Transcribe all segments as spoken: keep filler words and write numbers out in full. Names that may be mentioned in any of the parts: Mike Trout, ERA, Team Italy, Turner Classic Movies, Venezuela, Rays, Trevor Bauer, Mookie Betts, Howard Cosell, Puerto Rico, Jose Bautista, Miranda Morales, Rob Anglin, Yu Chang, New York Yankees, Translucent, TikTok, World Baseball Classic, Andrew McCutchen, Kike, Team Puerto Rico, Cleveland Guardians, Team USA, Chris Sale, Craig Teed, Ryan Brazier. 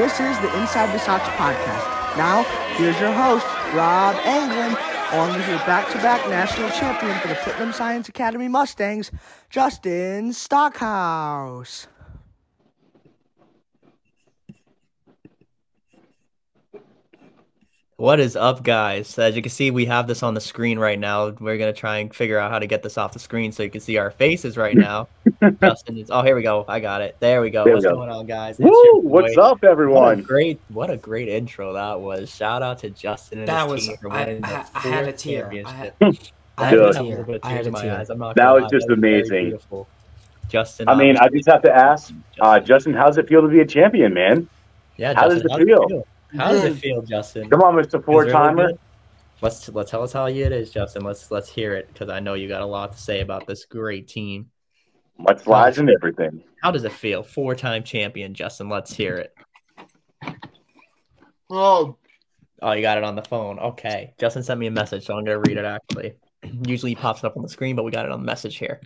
This is the Inside the Sox podcast. Now, here's your host, Rob Anglin, along with your back-to-back national champion for the Putnam Science Academy Mustangs, Justin Stockhouse. What is up, guys? As you can see, we have this on the screen right now. We're going to try and figure out how to get this off the screen so you can see our faces right now. Justin is, oh, here we go. I got it. There we go. There What's we go. going on, guys? Woo! What's up, everyone? What a great, what a great intro that was. Shout out to Justin. And that his was, team for winning I, I, I had a tear. I had, I had a tear. I had a tear. That was just that was amazing. Justin. I mean, I just have to ask, uh, Justin, how does it feel to be a champion, man? Yeah, how Justin, does it feel? feel? How does it feel, Justin? Come on, Mister Four-Timer. Let's let's tell us how it is, Justin. Let's let's hear it, because I know you got a lot to say about this great team. Much lies and everything. How does it feel, four-time champion, Justin? Let's hear it. Oh, oh, you got it on the phone. Okay, Justin sent me a message, so I'm gonna read it. Actually, usually he pops it up on the screen, but we got it on the message here.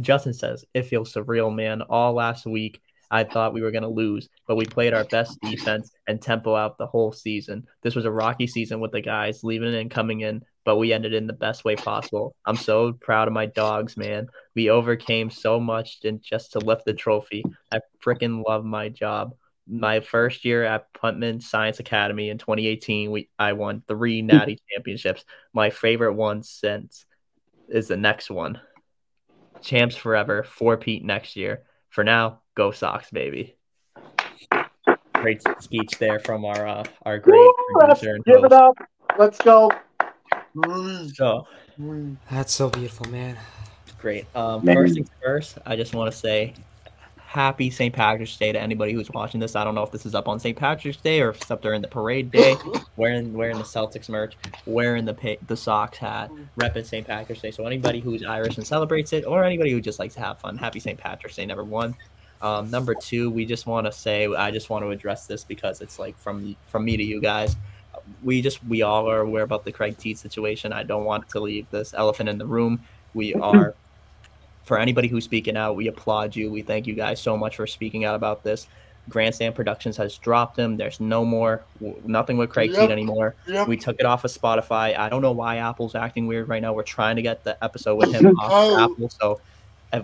Justin says, "It feels surreal, man. All last week, I thought we were going to lose, but we played our best defense and tempo out the whole season. This was a rocky season with the guys leaving and coming in, but we ended in the best way possible. I'm so proud of my dogs, man. We overcame so much and just to lift the trophy. I freaking love my job. My first year at Putnam Science Academy in twenty eighteen, we I won three natty championships. My favorite one since is the next one. Champs forever, four-peat next year. For now, go Sox, baby." Great speech there from our uh, our great Woo, producer. Let's give it up. Let's go. So that's so beautiful, man. Great. Um, man. First things first, I just want to say happy Saint Patrick's Day to anybody who's watching this. I don't know if this is up on Saint Patrick's Day or if it's up during the parade day. Wearing wearing the Celtics merch, wearing the the Sox hat, repping Saint Patrick's Day. So anybody who's Irish and celebrates it, or anybody who just likes to have fun, happy Saint Patrick's Day, number one. Um, number two, we just want to say, I just want to address this because it's like from from me to you guys. We just we all are aware about the Craig Teed situation. I don't want to leave this elephant in the room. We are. For anybody who's speaking out, we applaud you. We thank you guys so much for speaking out about this. Grandstand Productions has dropped him. There's no more, nothing with Craig Teed yep. anymore. Yep. We took it off of Spotify. I don't know why Apple's acting weird right now. We're trying to get the episode with him off oh. Apple. So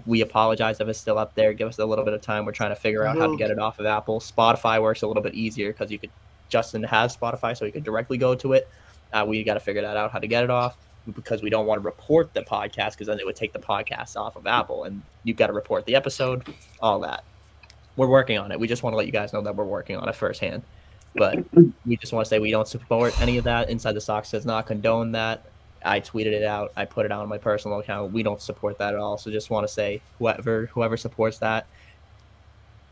we apologize if it's still up there. Give us a little bit of time. We're trying to figure out how to get it off of Apple. Spotify works a little bit easier because you could, Justin has Spotify, so he could directly go to it. Uh, we got to figure that out, how to get it off, because we don't want to report the podcast because then it would take the podcast off of Apple and you've got to report the episode, all that. We're working on it. We just want to let you guys know that we're working on it firsthand. But we just want to say we don't support any of that. Inside the Sox does not condone that. I tweeted it out. I put it out on my personal account. We don't support that at all. So just want to say whoever whoever supports that,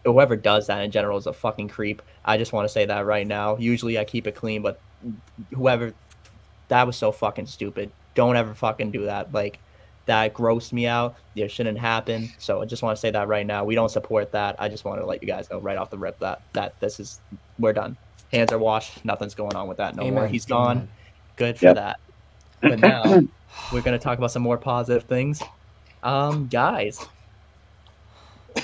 whoever does that in general is a fucking creep. I just want to say that right now. Usually I keep it clean, but whoever, that was so fucking stupid. Don't ever fucking do that. Like, that grossed me out. It shouldn't happen. So I just want to say that right now. We don't support that. I just want to let you guys know right off the rip that that this is, we're done. Hands are washed. Nothing's going on with that no Amen. more. He's gone. Amen. Good for yep. that. But now we're going to talk about some more positive things. Um, guys,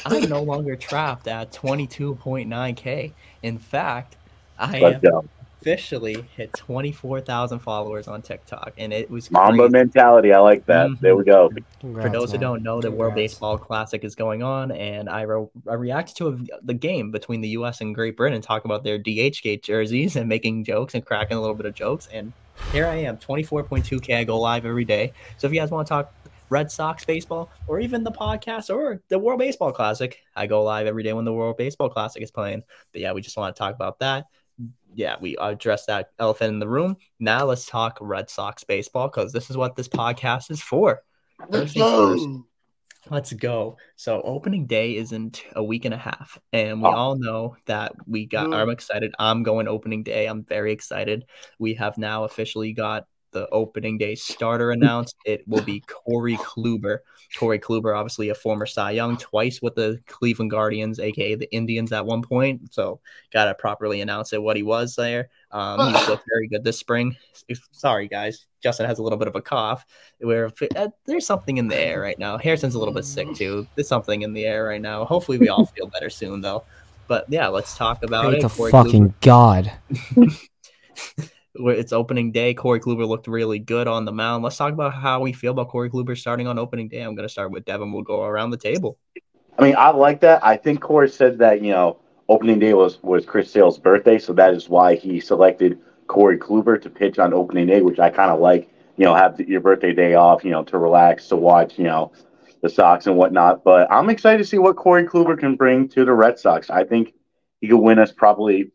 I'm no longer trapped at twenty-two point nine K. In fact, I Let's am... go. officially hit twenty-four thousand followers on TikTok, and it was crazy. Mamba mentality. I like that. Mm-hmm. There we go. Congrats, For those man. who don't know, the Congrats. World Baseball Classic is going on, and I, re- I reacted to a, the game between the U S and Great Britain, talking about their D H gate jerseys and making jokes and cracking a little bit of jokes, and here I am, twenty-four point two K. I go live every day. So if you guys want to talk Red Sox baseball or even the podcast or the World Baseball Classic, I go live every day when the World Baseball Classic is playing. But yeah, we just want to talk about that. Yeah, we addressed that elephant in the room. Now let's talk Red Sox baseball, because this is what this podcast is for. Let's go. Let's go. So opening day isn't a week and a half, and we oh. all know that we got. I'm excited. I'm going opening day. I'm very excited. We have now officially got the opening day starter announced. It will be Corey Kluber. Corey Kluber, obviously a former Cy Young, twice with the Cleveland Guardians, aka the Indians at one point. So got to properly announce it, what he was there. Um, he's looked very good this spring. Sorry, guys. Justin has a little bit of a cough. We're, uh, there's something in the air right now. Harrison's a little bit sick, too. There's something in the air right now. Hopefully we all feel better soon, though. But yeah, let's talk about it. Corey fucking Kluber. God. It's opening day. Corey Kluber looked really good on the mound. Let's talk about how we feel about Corey Kluber starting on opening day. I'm going to start with Devin. We'll go around the table. I mean, I like that. I think Corey said that, you know, opening day was, was Chris Sale's birthday, so that is why he selected Corey Kluber to pitch on opening day, which I kind of like. You know, have the, your birthday day off, you know, to relax, to watch, you know, the Sox and whatnot. But I'm excited to see what Corey Kluber can bring to the Red Sox. I think he could win us probably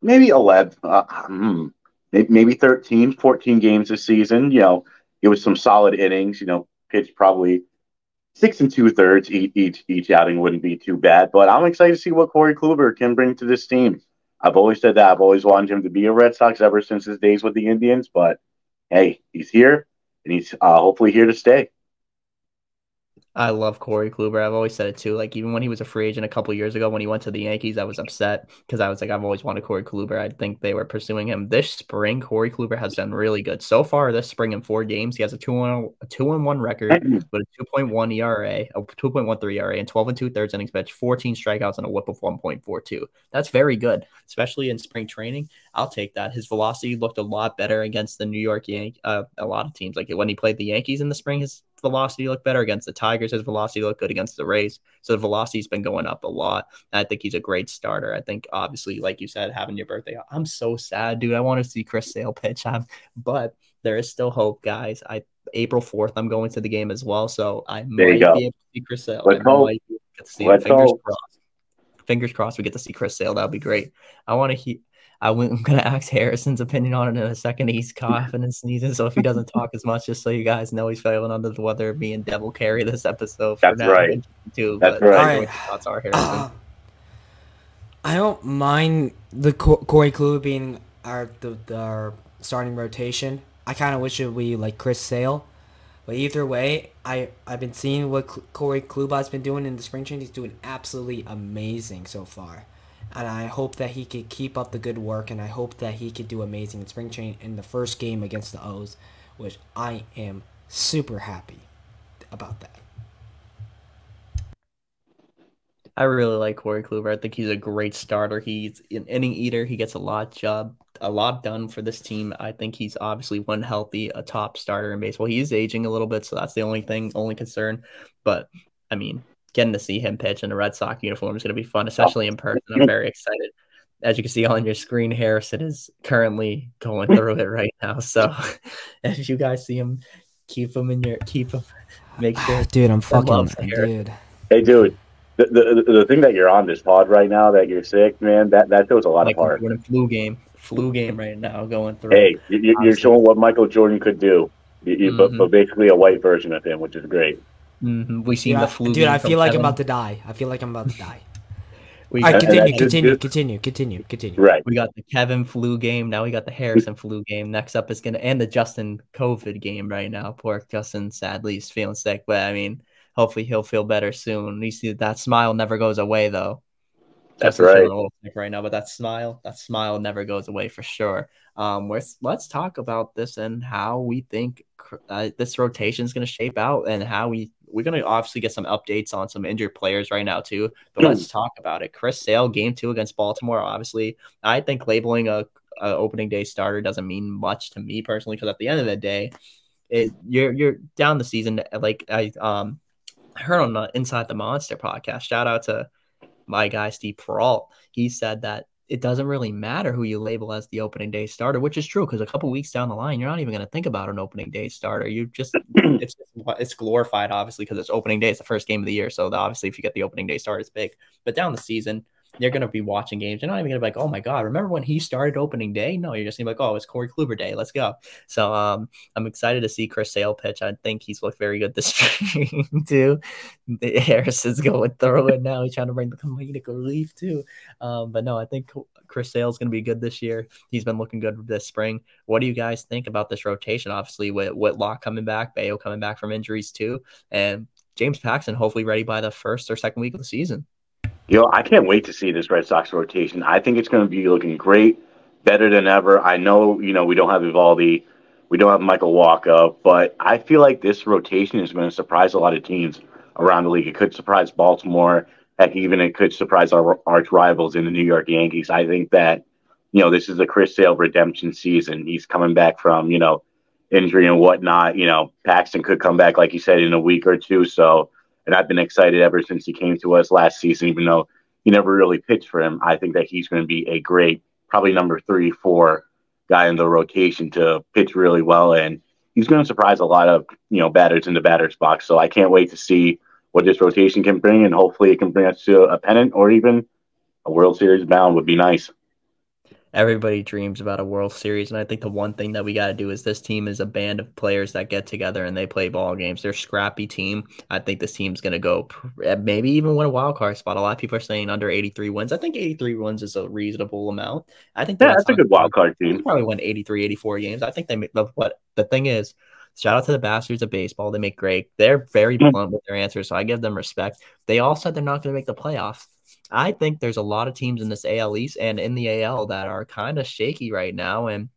maybe eleven, uh, hmm, maybe thirteen, fourteen games this season. You know, it was some solid innings, you know, pitched probably six and two thirds each, each, each outing wouldn't be too bad. But I'm excited to see what Corey Kluber can bring to this team. I've always said that. I've always wanted him to be a Red Sox ever since his days with the Indians, but hey, he's here, and he's uh, hopefully here to stay. I love Corey Kluber. I've always said it, too. Like, even when he was a free agent a couple years ago, when he went to the Yankees, I was upset because I was like, I've always wanted Corey Kluber. I think they were pursuing him. This spring, Corey Kluber has done really good. So far this spring in four games, he has a two and one two and one record with a two point one E R A, a two point one three E R A, and twelve and two-thirds innings pitched, fourteen strikeouts, and a whip of one point four two. That's very good, especially in spring training. I'll take that. His velocity looked a lot better against the New York Yankees, uh, a lot of teams. Like, when he played the Yankees in the spring, his velocity looked better against the Tigers. His velocity looked good against the Rays. So the velocity's been going up a lot. And I think he's a great starter. I think, obviously, like you said, having your birthday. I'm so sad, dude. I want to see Chris Sale pitch. I'm, but there is still hope, guys. I April fourth, I'm going to the game as well. So I there might be able to see Chris Sale. Let's I hope. Might be able to see Let's Fingers hope. crossed. Fingers crossed we get to see Chris Sale. That would be great. I want to hear. I'm going to ask Harrison's opinion on it in a second. He's coughing and sneezing, so if he doesn't talk as much, just so you guys know, he's feeling under the weather. Me and Devil carry this episode. For That's now. right. Too, That's but right. What your thoughts are, Harrison? Uh, I don't mind the Cor- Corey Kluber being our the, the our starting rotation. I kind of wish it would be like Chris Sale, but either way, I I've been seeing what Cl- Corey Kluber's been doing in the spring training. He's doing absolutely amazing so far. And I hope that he could keep up the good work, and I hope that he could do amazing in spring training in the first game against the O's, which I am super happy about that. I really like Corey Kluber. I think he's a great starter. He's an inning eater. He gets a lot job, a lot done for this team. I think he's obviously, when healthy, a top starter in baseball. He is aging a little bit, so that's the only thing, only concern. But, I mean, getting to see him pitch in a Red Sox uniform is going to be fun, especially in person. I'm very excited. As you can see on your screen, Harrison is currently going through it right now. So if you guys see him, keep him in your keep him. Make sure, dude. I'm fucking dude. Hey, dude. The, the the thing that you're on this pod right now, that you're sick, man. That that shows a lot Michael of heart. Jordan flu game, flu game right now, going through. Hey, you, you're showing what Michael Jordan could do, you, you, mm-hmm. but, but basically a white version of him, which is great. Mm-hmm. We seen dude, the flu. Dude, I feel like Kevin. I'm about to die. I feel like I'm about to die. we, All right, continue, continue, just, continue, continue, continue. Right. We got the Kevin flu game. Now we got the Harrison flu game. Next up is gonna and the Justin COVID game right now. Poor Justin, sadly, is feeling sick, but I mean, hopefully he'll feel better soon. You see that smile never goes away, though. That's Justin's right. Feeling a little sick right now, but that smile, that smile never goes away for sure. Um, let's let's talk about this and how we think uh, this rotation is gonna shape out and how we. We're going to obviously get some updates on some injured players right now, too. But let's talk about it. Chris Sale, game two against Baltimore, obviously. I think labeling a, a opening day starter doesn't mean much to me personally, because at the end of the day, it, you're you're down the season. Like I um I heard on the Inside the Monster podcast, shout out to my guy, Steve Peralt. He said that it doesn't really matter who you label as the opening day starter, which is true, because a couple weeks down the line, you're not even going to think about an opening day starter. You just it's it's glorified, obviously, because it's opening day. It's the first game of the year, so the, obviously, if you get the opening day starter, it's big. But down the season, you're going to be watching games. You're not even going to be like, oh, my God, remember when he started opening day? No, you're just going to be like, oh, it's Corey Kluber day. Let's go. So um, I'm excited to see Chris Sale pitch. I think he's looked very good this spring, too. Harrison's going through it now. He's trying to bring the comedic relief, too. Um, but, no, I think Chris Sale's going to be good this year. He's been looking good this spring. What do you guys think about this rotation? Obviously, with Whitlock coming back, Bayo coming back from injuries, too, and James Paxton hopefully ready by the first or second week of the season. Yo, I can't wait to see this Red Sox rotation. I think it's going to be looking great, better than ever. I know, you know, we don't have Evaldi, we don't have Michael Walker, but I feel like this rotation is going to surprise a lot of teams around the league. It could surprise Baltimore. Heck, even it could surprise our arch rivals in the New York Yankees. I think that, you know, this is a Chris Sale redemption season. He's coming back from, you know, injury and whatnot. You know, Paxton could come back, like you said, in a week or two. So, and I've been excited ever since he came to us last season, even though he never really pitched for him. I think that he's going to be a great, probably number three, four guy in the rotation to pitch really well. And he's going to surprise a lot of, you know, batters in the batter's box. So I can't wait to see what this rotation can bring, and hopefully it can bring us to a pennant or even a World Series bound would be nice. Everybody dreams about a World Series, and I think the one thing that we got to do is this team is a band of players that get together and they play ball games. They're a scrappy team. I think this team's going to go maybe even win a wild card spot. A lot of people are saying under eighty-three wins. I think eighty-three wins is a reasonable amount. I think yeah, that's a good wild card team. They probably won eighty-three, eighty-four games. I think they make the, what the thing is. Shout out to the Bastards of Baseball. They make great. They're very blunt with their answers, so I give them respect. They all said they're not going to make the playoffs. I think there's a lot of teams in this A L East and in the A L that are kind of shaky right now, and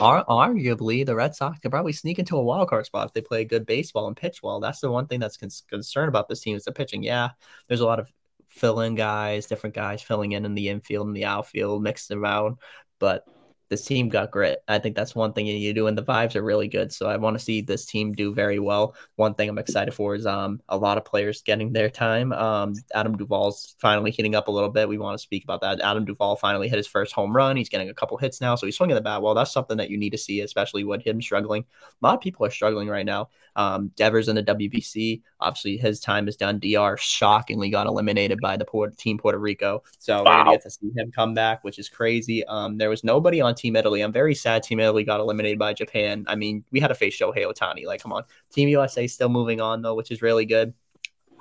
are arguably the Red Sox could probably sneak into a wild card spot if they play good baseball and pitch well. That's the one thing that's con- concerned about this team is the pitching. Yeah, there's a lot of fill-in guys, different guys filling in in the infield and the outfield, mixed around, but this team got grit. I think that's one thing you do, and the vibes are really good. So I want to see this team do very well. One thing I'm excited for is um a lot of players getting their time. Um, Adam Duvall's finally hitting up a little bit. We want to speak about that. Adam Duvall finally hit his first home run. He's getting a couple hits now, so he's swinging the bat well. That's something that you need to see, especially with him struggling. A lot of people are struggling right now. Um, Devers in the W B C. Obviously, his time is done. D R shockingly got eliminated by the Port- Team Puerto Rico. So wow. We're going to get to see him come back, which is crazy. Um, there was nobody on Team Italy. I'm very sad Team Italy got eliminated by Japan. I mean, we had to face Shohei Otani. Like, come on. Team U S A still moving on, though, which is really good.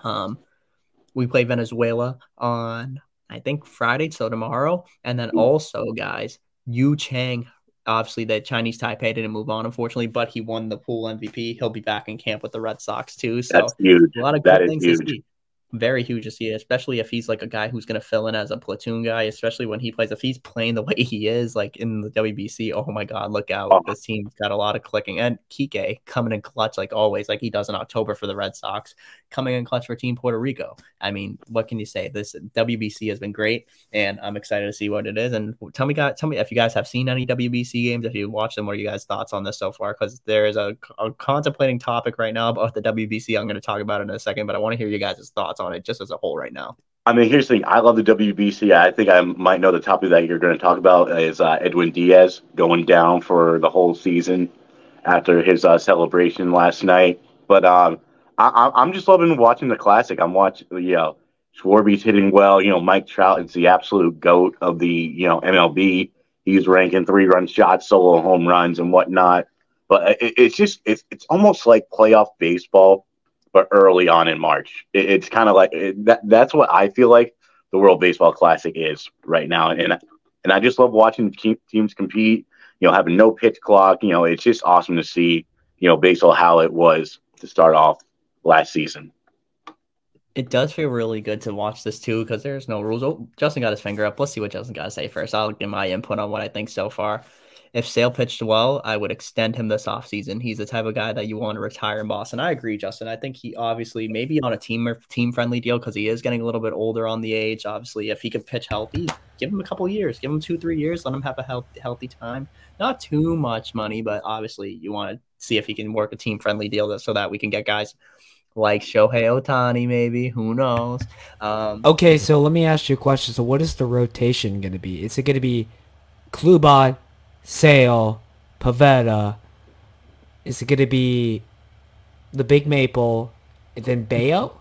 Um, we play Venezuela on, I think, Friday, so tomorrow. And then also, guys, Yu Chang, obviously, the Chinese Taipei didn't move on, unfortunately, but he won the pool M V P. He'll be back in camp with the Red Sox, too. So that's huge. A lot of good things huge. to see. Very huge to see, especially if he's like a guy who's going to fill in as a platoon guy, especially when he plays. If he's playing the way he is, like in the W B C, oh my God, look out. Oh. This team's got a lot of clicking. And Kike coming in clutch like always, like he does in October for the Red Sox, coming in clutch for Team Puerto Rico. I mean, what can you say? This W B C has been great, and I'm excited to see what it is. And tell me, guys, tell me if you guys have seen any W B C games, if you watch them, what are you guys' thoughts on this so far? Because there is a, a contemplating topic right now about the W B C. I'm going to talk about it in a second, but I want to hear you guys' thoughts on it just as a whole right now. I mean, here's the thing. I love the W B C. I think I might know the topic that you're going to talk about is uh, Edwin Diaz going down for the whole season after his uh, celebration last night. But um, I- I'm just loving watching the Classic. I'm watching, you know, Schwarby's hitting well. You know, Mike Trout is the absolute GOAT of the, you know, M L B. He's ranking three-run shots, solo home runs and whatnot. But it- it's just, it's it's almost like playoff baseball, but early on in March. It, it's kind of like it, that. That's what I feel like the World Baseball Classic is right now. And and I just love watching te- teams compete, you know, having no pitch clock. You know, it's just awesome to see, you know, baseball how it was to start off last season. It does feel really good to watch this, too, because there's no rules. Oh, Justin got his finger up. Let's see what Justin got to say first. I'll give my input on what I think so far. If Sale pitched well, I would extend him this offseason. He's the type of guy that you want to retire in Boston. I agree, Justin. I think he obviously maybe on a team or team-friendly deal because he is getting a little bit older on the age. Obviously, if he could pitch healthy, give him a couple years. Give him two, three years. Let him have a health, healthy time. Not too much money, but obviously you want to see if he can work a team-friendly deal so that we can get guys like Shohei Otani, maybe. Who knows? Um, okay, so let me ask you a question. So what is the rotation going to be? Is it going to be Kluber, Sale, Pavetta? Is it going to be the Big Maple and then Bayo?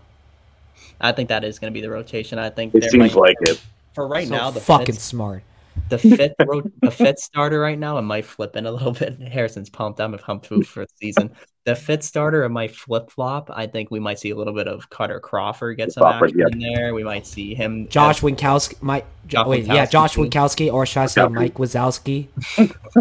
I think that is going to be the rotation. I think it seems like it for right so now. The fucking fifth, smart. The fifth, ro- the fifth starter right now. It might flip in a little bit. Harrison's pumped. I'm pumped too for the season. The fifth starter, it might flip flop. I think we might see a little bit of Cutter Crawford get some Crawford, action yeah. in there. We might see him. Josh Winkowski, Mike. Josh wait, Winkowski. yeah, Josh Winkowski, or should I say Mike Wazowski?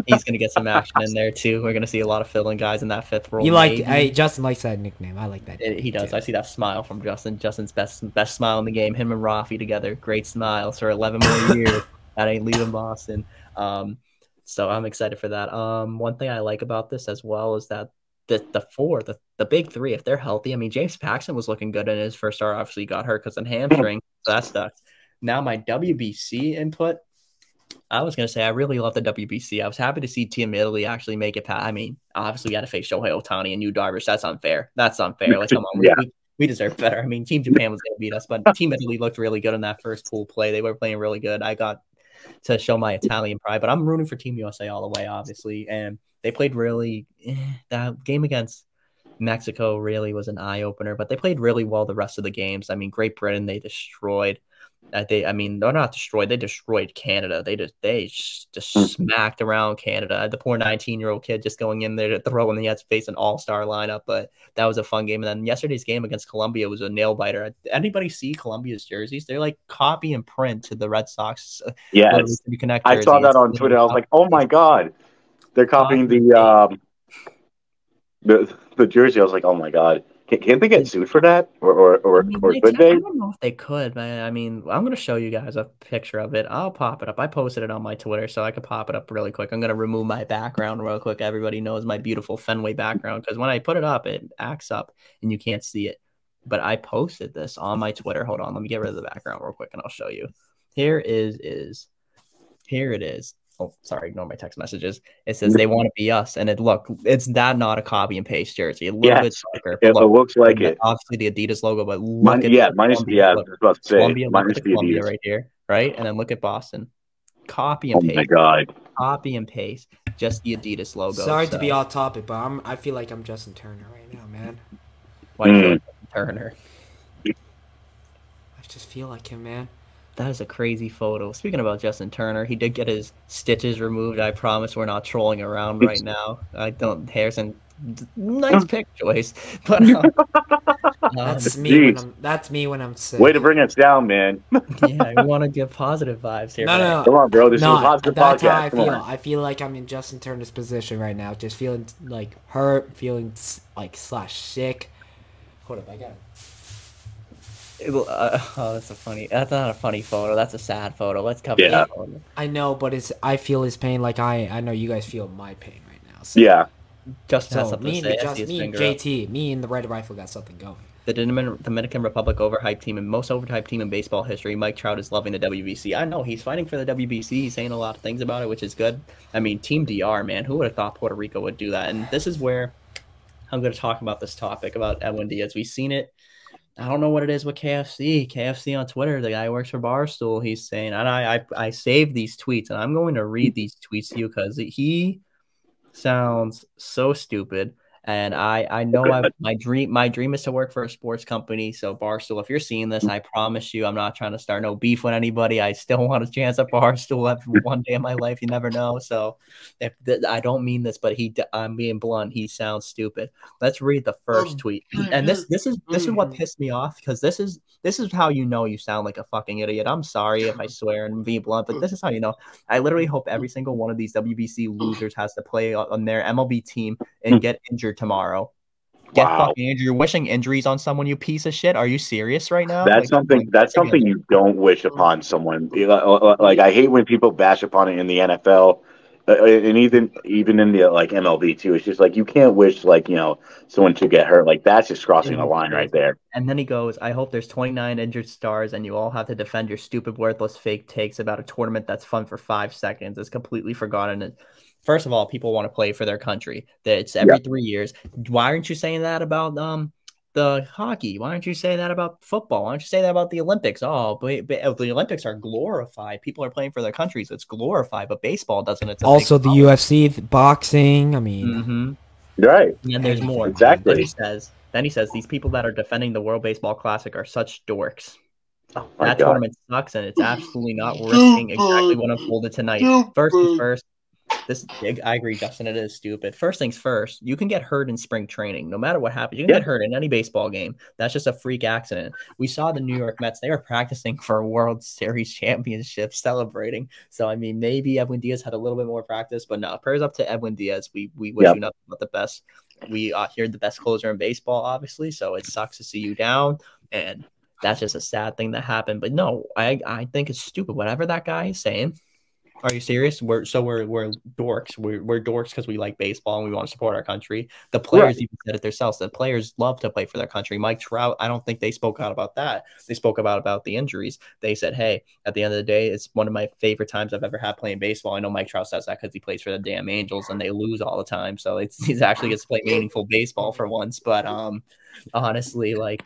He's gonna get some action in there too. We're gonna see a lot of filling guys in that fifth role. You like? I, Justin likes that nickname. I like that. It, he does. Too. I see that smile from Justin. Justin's best best smile in the game. Him and Rafi together, great smiles for eleven more years. That ain't leaving Boston. Um, so I'm excited for that. Um, one thing I like about this as well is that. The, the four, the the big three, if they're healthy, I mean, James Paxton was looking good in his first start. Obviously, got hurt because of hamstring. So that stuck. Now my W B C input, I was going to say I really love the W B C. I was happy to see Team Italy actually make it past. I mean, obviously, we got to face Shohei Otani and Yu Darvish. That's unfair. That's unfair. Like, come on. Yeah. We, we deserve better. I mean, Team Japan was going to beat us, but Team Italy looked really good in that first pool play. They were playing really good. I got to show my Italian pride, but I'm rooting for Team U S A all the way, obviously. And they played really eh, – that game against Mexico really was an eye-opener, but they played really well the rest of the games. I mean, Great Britain, they destroyed – I think, I mean, they're not destroyed. They destroyed Canada. They just they just, just smacked around Canada. The poor nineteen-year-old kid just going in there to throw in the face an all-star lineup. But that was a fun game. And then yesterday's game against Colombia was a nail-biter. Anybody see Colombia's jerseys? They're like copy and print to the Red Sox. Yeah, I saw that on Twitter. I was like, oh, my God. They're copying the, um, the, the jersey. I was like, oh, my God. Can't they get sued for that, or or or, I mean, or could they? I don't know if they could, but I mean, I'm going to show you guys a picture of it. I'll pop it up. I posted it on my Twitter, so I could pop it up really quick. I'm going to remove my background real quick. Everybody knows my beautiful Fenway background, because when I put it up, it acts up, and you can't see it. But I posted this on my Twitter. Hold on, let me get rid of the background real quick, and I'll show you. Here is is here it is. Oh, sorry, ignore my text messages. It says they want to be us, and it look, it's that not a copy and paste jersey. A little yes, bit darker. It look, looks like it. Obviously, the Adidas logo, but look Mine, at yeah, minus the yeah, about to say Columbia, minus the Columbia Adidas right here, right? And then look at Boston. Copy and oh paste. Oh my God. Copy and paste. Just the Adidas logo. Sorry so. to be off topic, but I'm. I feel like I'm Justin Turner right now, man. Why mm. Justin Turner? I just feel like him, man. That is a crazy photo. Speaking about Justin Turner, he did get his stitches removed. I promise we're not trolling around right now. I don't, Harrison, nice pick choice. But um, that's um, me. When I'm, that's me when I'm sick. Way to bring us down, man. Yeah, we want to give positive vibes here. No, no, come on, bro. This not, is a positive that's podcast. How I come feel. On. I feel like I'm in Justin Turner's position right now. Just feeling like hurt, feeling like slash sick. Hold up, I got it. It, uh, oh, that's a funny. That's not a funny photo. That's a sad photo. Let's cover yeah. that photo. I know, but it's. I feel his pain. Like I. I know you guys feel my pain right now. So. Yeah. Just no, me, and, just, me and J T, up. me and the Red Rifle got something going. The Dominican Republic overhyped team and most overhyped team in baseball history. Mike Trout is loving the W B C. I know he's fighting for the W B C. He's saying a lot of things about it, which is good. I mean, Team D R, man. Who would have thought Puerto Rico would do that? And this is where I'm going to talk about this topic about Edwin Diaz. We've seen it. I don't know what it is with K F C. K F C on Twitter, the guy who works for Barstool, he's saying, and I I, I saved these tweets, and I'm going to read these tweets to you because he sounds so stupid. And I, I know I, my dream my dream is to work for a sports company. So Barstool, if you're seeing this, I promise you I'm not trying to start no beef with anybody. I still want a chance at Barstool one day in my life. You never know. So if th- I don't mean this, but he I'm being blunt. He sounds stupid. Let's read the first tweet. And this this is this is what pissed me off because this is this is how you know you sound like a fucking idiot. I'm sorry if I swear and be blunt, but this is how you know. I literally hope every single one of these W B C losers has to play on their M L B team and get injured tomorrow. Get wow. fucking injured. You're wishing injuries on someone, you piece of shit. Are you serious right now? That's like, something like, that's something you don't wish upon someone. Like, I hate when people bash upon it in the N F L uh, and even even in the like M L B too. It's just like you can't wish like, you know, someone to get hurt. Like, that's just crossing the line right there. And then he goes, I hope there's twenty-nine injured stars and you all have to defend your stupid worthless fake takes about a tournament that's fun for five seconds. It's completely forgotten. And first of all, people want to play for their country. It's every yep. three years. Why aren't you saying that about um the hockey? Why don't you say that about football? Why don't you say that about the Olympics? Oh, but, but the Olympics are glorified. People are playing for their countries. It's glorified, but baseball doesn't. It's also the U F C, the boxing. I mean, mm-hmm. right. And there's more. Exactly. Then he says. Then he says these people that are defending the World Baseball Classic are such dorks. Oh, that God. Tournament sucks, and it's absolutely not worth seeing exactly what unfolded tonight. First and first. This, I agree, Justin. It is stupid. First things first, you can get hurt in spring training. No matter what happens, you can yeah. get hurt in any baseball game. That's just a freak accident. We saw the New York Mets. They were practicing for a World Series championship, celebrating. So, I mean, maybe Edwin Diaz had a little bit more practice, but no, prayers up to Edwin Diaz. We we wish yep. you nothing but the best. We uh, you're the best closer in baseball, obviously, so it sucks to see you down, and that's just a sad thing that happened. But no, I, I think it's stupid. Whatever that guy is saying, Are you serious? We're so we're we're dorks. We're we're dorks because we like baseball and we want to support our country. The players right. even said it themselves. The players love to play for their country. Mike Trout, I don't think they spoke out about that. They spoke about about the injuries. They said, "Hey, at the end of the day, it's one of my favorite times I've ever had playing baseball." I know Mike Trout says that because he plays for the damn Angels and they lose all the time. So it's he actually gets to play meaningful baseball for once. But um, honestly, like.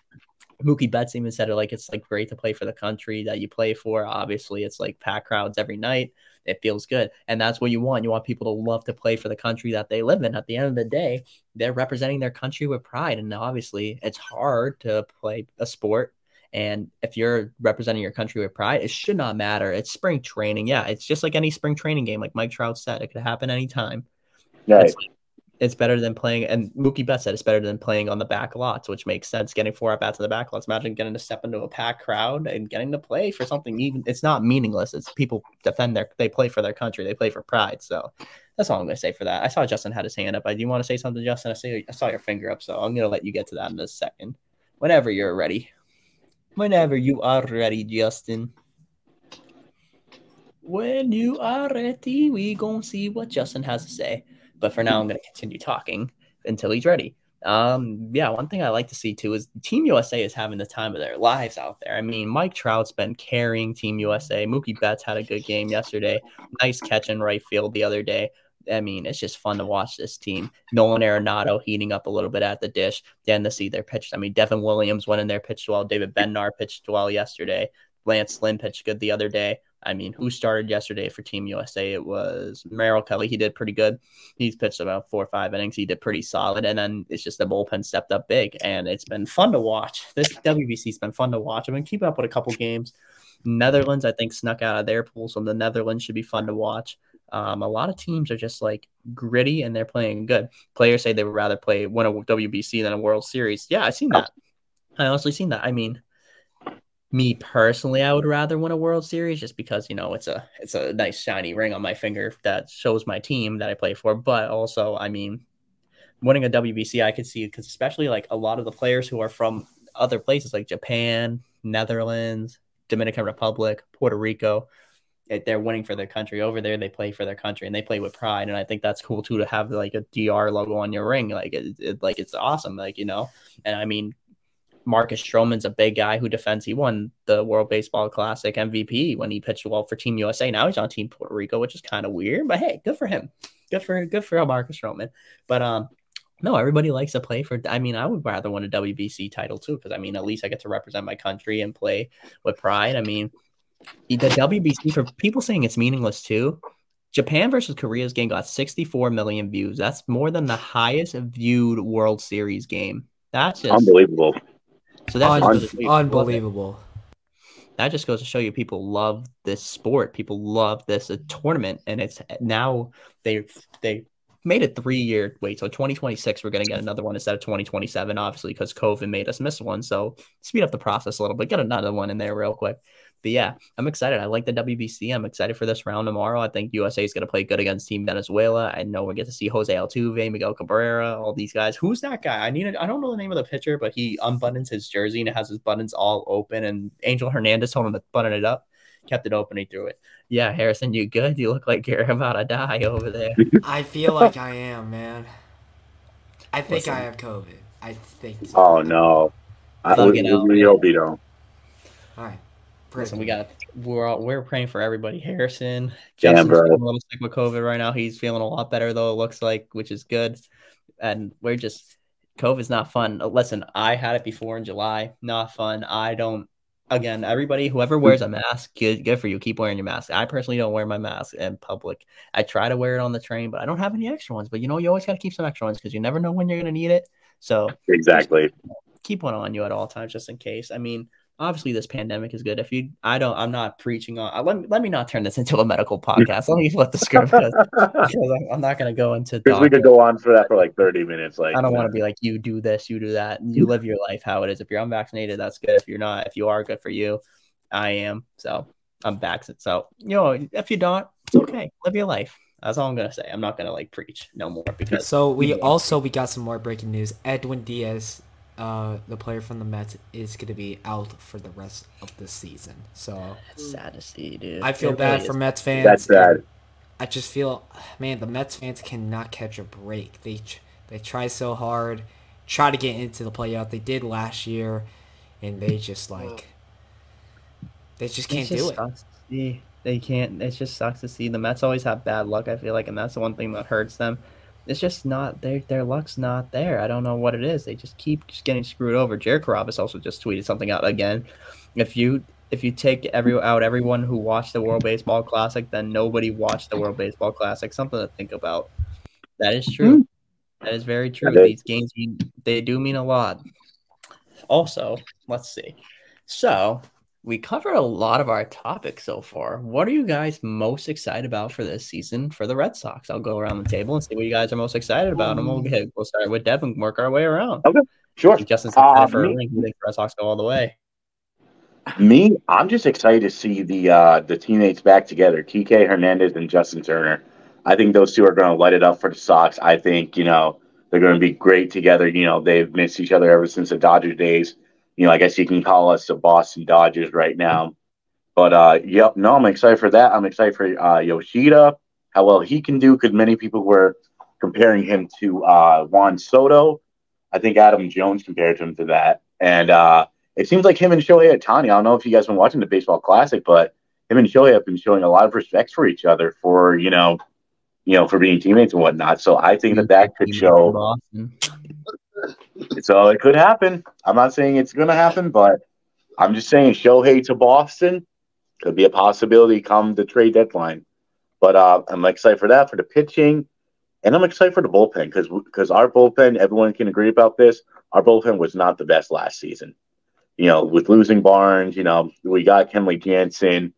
Mookie Betts even said it, like, it's like great to play for the country that you play for. Obviously, it's like packed crowds every night. It feels good. And that's what you want. You want people to love to play for the country that they live in. At the end of the day, they're representing their country with pride. And obviously, it's hard to play a sport. And if you're representing your country with pride, it should not matter. It's spring training. Yeah, it's just like any spring training game. Like Mike Trout said, it could happen anytime. Right. It's better than playing, and Mookie Betts said it's better than playing on the back lots, which makes sense. Getting four at bats in the back lots. Imagine getting to step into a packed crowd and getting to play for something even it's not meaningless. It's people defend their they play for their country, they play for pride. So that's all I'm gonna say for that. I saw Justin had his hand up. I do you want to say something, Justin? I see I saw your finger up, so I'm gonna let you get to that in a second. Whenever you're ready. Whenever you are ready, Justin. When you are ready, we gonna see what Justin has to say. But for now, I'm going to continue talking until he's ready. Um, yeah, one thing I like to see, too, is Team U S A is having the time of their lives out there. I mean, Mike Trout's been carrying Team U S A. Mookie Betts had a good game yesterday. Nice catch in right field the other day. I mean, it's just fun to watch this team. Nolan Arenado heating up a little bit at the dish. Then to see their pitch. I mean, Devin Williams went in there, pitched well. David Bednar pitched well yesterday. Lance Lynn pitched good the other day. I mean, who started yesterday for Team U S A? It was Merrill Kelly. He did pretty good. He's pitched about four or five innings. He did pretty solid. And then it's just the bullpen stepped up big, and it's been fun to watch. This W B C's been fun to watch. I've been keeping up with a couple games. Netherlands, I think, snuck out of their pool, so the Netherlands should be fun to watch. Um, a lot of teams are just, like, gritty, and they're playing good. Players say they would rather play win a W B C than a World Series. Yeah, I've seen that. I honestly seen that. I mean, me personally, I would rather win a World Series just because, you know, it's a it's a nice shiny ring on my finger that shows my team that I play for. But also, I mean, winning a W B C, I could see because especially like a lot of the players who are from other places like Japan, Netherlands, Dominican Republic, Puerto Rico, they're winning for their country over there. They play for their country and they play with pride. And I think that's cool, too, to have like a D R logo on your ring. Like, it, it, like it's awesome. Like, you know, and I mean, Marcus Stroman's a big guy who defends. He won the World Baseball Classic M V P when he pitched well for Team U S A. Now he's on Team Puerto Rico, which is kind of weird, but hey, good for him. Good for good for Marcus Stroman. But um, no, everybody likes to play for. I mean, I would rather win a W B C title too, because I mean, at least I get to represent my country and play with pride. I mean, the W B C for people saying it's meaningless too. Japan versus Korea's game got sixty-four million views. That's more than the highest viewed World Series game. That's just unbelievable. So that's Un- just unbelievable. That just goes to show you people love this sport. People love this uh, tournament, and it's now they they made a three year wait. So twenty twenty-six, we're going to get another one instead of twenty twenty-seven, obviously because COVID made us miss one. So speed up the process a little bit, get another one in there real quick. But yeah, I'm excited. I like the W B C. I'm excited for this round tomorrow. I think U S A is going to play good against Team Venezuela. I know we get to see Jose Altuve, Miguel Cabrera, all these guys. Who's that guy? I need. A, I don't know the name of the pitcher, but he unbuttons his jersey and it has his buttons all open. And Angel Hernandez told him to button it up, kept it open, he threw it. Yeah, Harrison, you good? You look like you're about to die over there. I feel like I am, man. I think Listen. I have COVID. I think so. Oh, no. I hope you don't. All right. Listen, we got we're all, we're praying for everybody. Harrison, Justin's yeah, a little sick with COVID right now. He's feeling a lot better though. It looks like, which is good. And we're just COVID's not fun. Listen, I had it before in July. Not fun. I don't. Again, everybody, whoever wears a mask, good, good for you. Keep wearing your mask. I personally don't wear my mask in public. I try to wear it on the train, but I don't have any extra ones. But you know, you always got to keep some extra ones because you never know when you're going to need it. So exactly, keep one on you at all times just in case. I mean. Obviously, this pandemic is good. If you, I don't, I'm not preaching on. Let me, let me not turn this into a medical podcast. Let me let the script. Because, because I'm not going to go into. Because we could go on for that for like thirty minutes. Like I don't want to be like you do this, you do that. You live your life how it is. If you're unvaccinated, that's good. If you're not, if you are, good for you. I am, so I'm vaccinated. So you know, if you don't, it's okay. Live your life. That's all I'm going to say. I'm not going to like preach no more because. So we also we got some more breaking news. Edwin Diaz uh, the player from the Mets is going to be out for the rest of the season. So that's sad to see, dude. I feel it bad really for is. Mets fans. That's sad. I just feel, man, the Mets fans cannot catch a break. They they try so hard, try to get into the playoff. They did last year, and they just like they just can't it just do it. See. They can't. It just sucks to see. The Mets always have bad luck, I feel like, and that's the one thing that hurts them. It's just not their their luck's not there. I don't know what it is. They just keep just getting screwed over. Jared Carabas also just tweeted something out again. If you if you take every out everyone who watched the World Baseball Classic, then nobody watched the World Baseball Classic. Something to think about. That is true. Mm-hmm. That is very true. These games mean, they do mean a lot. Also, let's see. So we covered a lot of our topics so far. What are you guys most excited about for this season for the Red Sox? I'll go around the table and see what you guys are most excited about. And we'll, get, we'll start with Dev and work our way around. Okay, sure. Justin's excited uh, for me, a link. I think the Red Sox go all the way. Me, I'm just excited to see the uh, the teammates back together, Kike Hernandez and Justin Turner. I think those two are going to light it up for the Sox. I think, you know, they're going to be great together. You know, they've missed each other ever since the Dodger days. You know, I guess you can call us the Boston Dodgers right now. But, uh, yep, no, I'm excited for that. I'm excited for uh, Yoshida, how well he can do, because many people were comparing him to uh, Juan Soto. I think Adam Jones compared him to that. And uh, it seems like him and Shohei Otani, I don't know if you guys have been watching the Baseball Classic, but him and Shohei have been showing a lot of respect for each other for, you know, you know, for being teammates and whatnot. So I think that that could show – so it could happen. I'm not saying it's going to happen, but I'm just saying Shohei to Boston could be a possibility come the trade deadline. But uh, I'm excited for that, for the pitching, and I'm excited for the bullpen because because our bullpen, everyone can agree about this, our bullpen was not the best last season. You know, with losing Barnes, you know, we got Kenley Jansen,